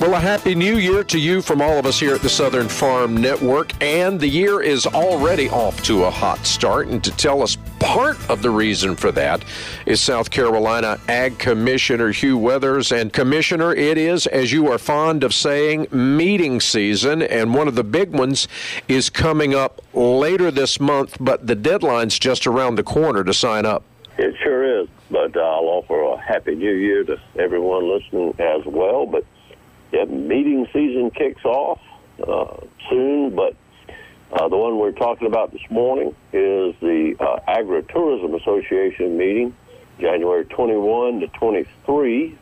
Well, a happy new year to you from all of us here at the Southern Farm Network. And the year is already off to a hot start. And to tell us part of the reason for that is South Carolina Ag Commissioner Hugh Weathers. And Commissioner, it is, as you are fond of saying, meeting season. And one of the big ones is coming up later this month, but the deadline's just around the corner to sign up. It sure is. But I'll offer a happy new year to everyone listening as well. But yeah, meeting season kicks off soon, but the one we're talking about this morning is the Agritourism Association meeting, January 21 to 23,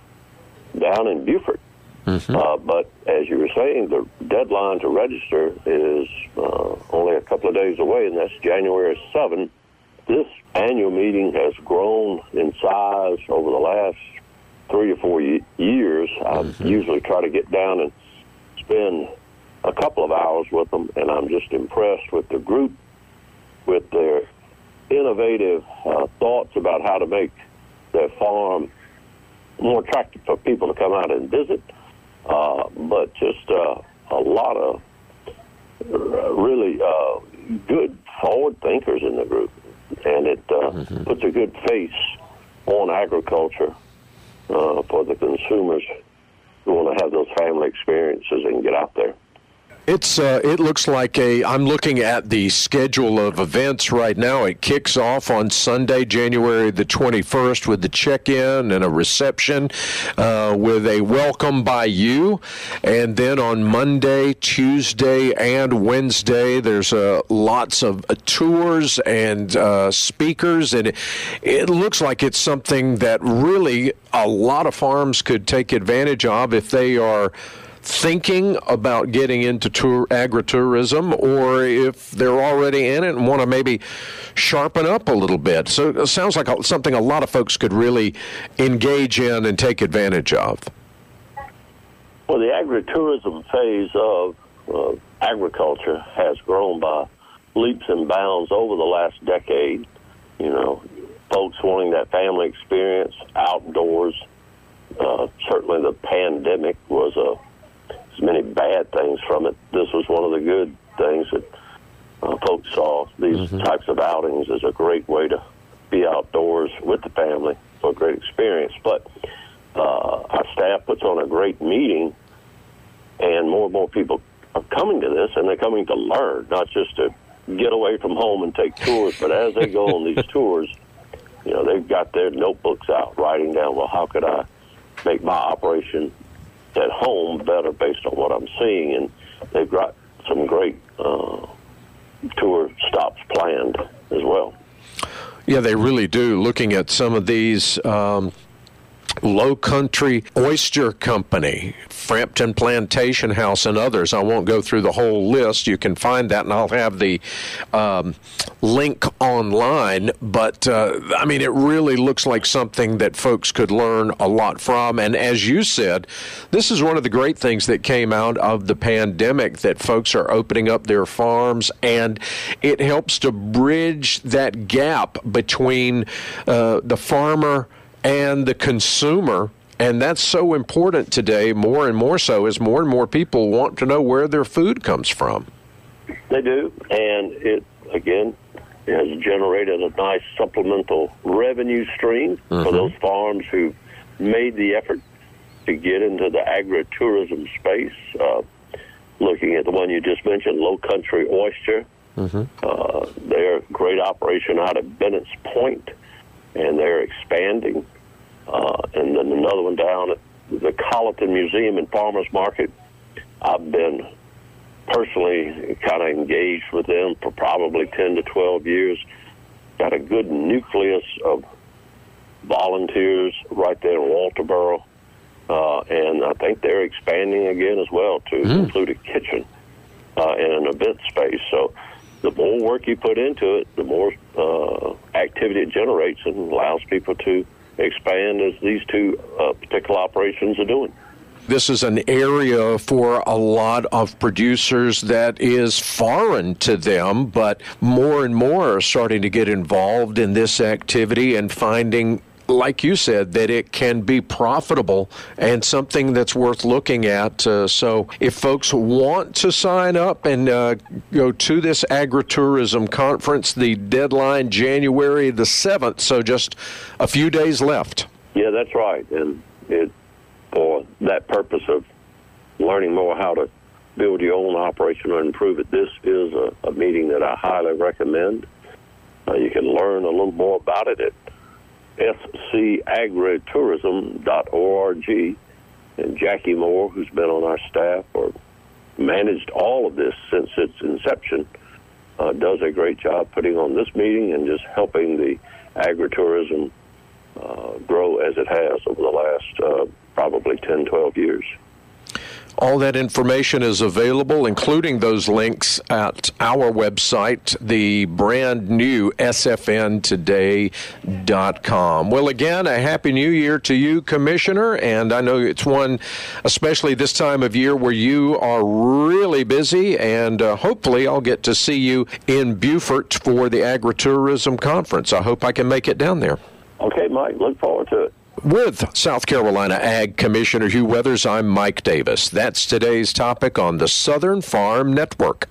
down in Beaufort. Mm-hmm. But as you were saying, the deadline to register is only a couple of days away, and that's January 7. This annual meeting has grown in size over the last 3 or 4 years. I usually try to get down and spend a couple of hours with them, and I'm just impressed with the group, with their innovative thoughts about how to make their farm more attractive for people to come out and visit, but just a lot of really good forward thinkers in the group, and it puts a good face on agriculture for the consumers who want to have those family experiences and get out there. It's it looks like I'm looking at the schedule of events right now. It kicks off on Sunday, January the 21st, with the check-in and a reception with a welcome by you. And then on Monday, Tuesday, and Wednesday, there's lots of tours and speakers. And it looks like it's something that really a lot of farms could take advantage of if they are thinking about getting into agritourism, or if they're already in it and want to maybe sharpen up a little bit. So it sounds like something a lot of folks could really engage in and take advantage of. Well, the agritourism phase of agriculture has grown by leaps and bounds over the last decade. You know, folks wanting that family experience outdoors. Certainly the pandemic was many bad things from it. This was one of the good things that folks saw. These types of outings is a great way to be outdoors with the family for a great experience. But our staff puts on a great meeting, and more people are coming to this, and they're coming to learn, not just to get away from home and take tours, but as they go on these tours, you know, they've got their notebooks out writing down, well, how could I make my operation at home better based on what I'm seeing, and they've got some great tour stops planned as well. Yeah, they really do. Looking at some of these, Low Country Oyster Company, Frampton Plantation House, and others. I won't go through the whole list. You can find that, and I'll have the link online. But, I mean, it really looks like something that folks could learn a lot from. And as you said, this is one of the great things that came out of the pandemic, that folks are opening up their farms, and it helps to bridge that gap between the farmer and the consumer, and that's so important today, more and more so, as more and more people want to know where their food comes from. They do, and it, again, has generated a nice supplemental revenue stream for those farms who made the effort to get into the agritourism space. Looking at the one you just mentioned, Low Country Oyster, they're a great operation out of Bennett's Point, and they're expanding. And then another one down at the Colleton Museum and Farmers Market. I've been personally kind of engaged with them for probably 10 to 12 years. Got a good nucleus of volunteers right there in Walterboro. And I think they're expanding again as well to include a kitchen and an event space. So the more work you put into it, the more activity it generates and allows people to expand as these two particular operations are doing. This is an area for a lot of producers that is foreign to them, but more and more are starting to get involved in this activity and finding like you said, that it can be profitable and something that's worth looking at. So if folks want to sign up and go to this agritourism conference, the deadline January the 7th, so just a few days left. Yeah, that's right. And it, for that purpose of learning more how to build your own operation and improve it, this is a meeting that I highly recommend. You can learn a little more about it at SCAgritourism.org, and Jackie Moore, who's been on our staff or managed all of this since its inception, does a great job putting on this meeting and just helping the agritourism grow as it has over the last probably 10, 12 years. All that information is available, including those links, at our website, the brand new sfntoday.com. Well, again, a Happy New Year to you, Commissioner, and I know it's one, especially this time of year, where you are really busy, and hopefully I'll get to see you in Beaufort for the Agritourism Conference. I hope I can make it down there. Okay, Mike, look forward to it. With South Carolina Ag Commissioner Hugh Weathers, I'm Mike Davis. That's today's topic on the Southern Farm Network.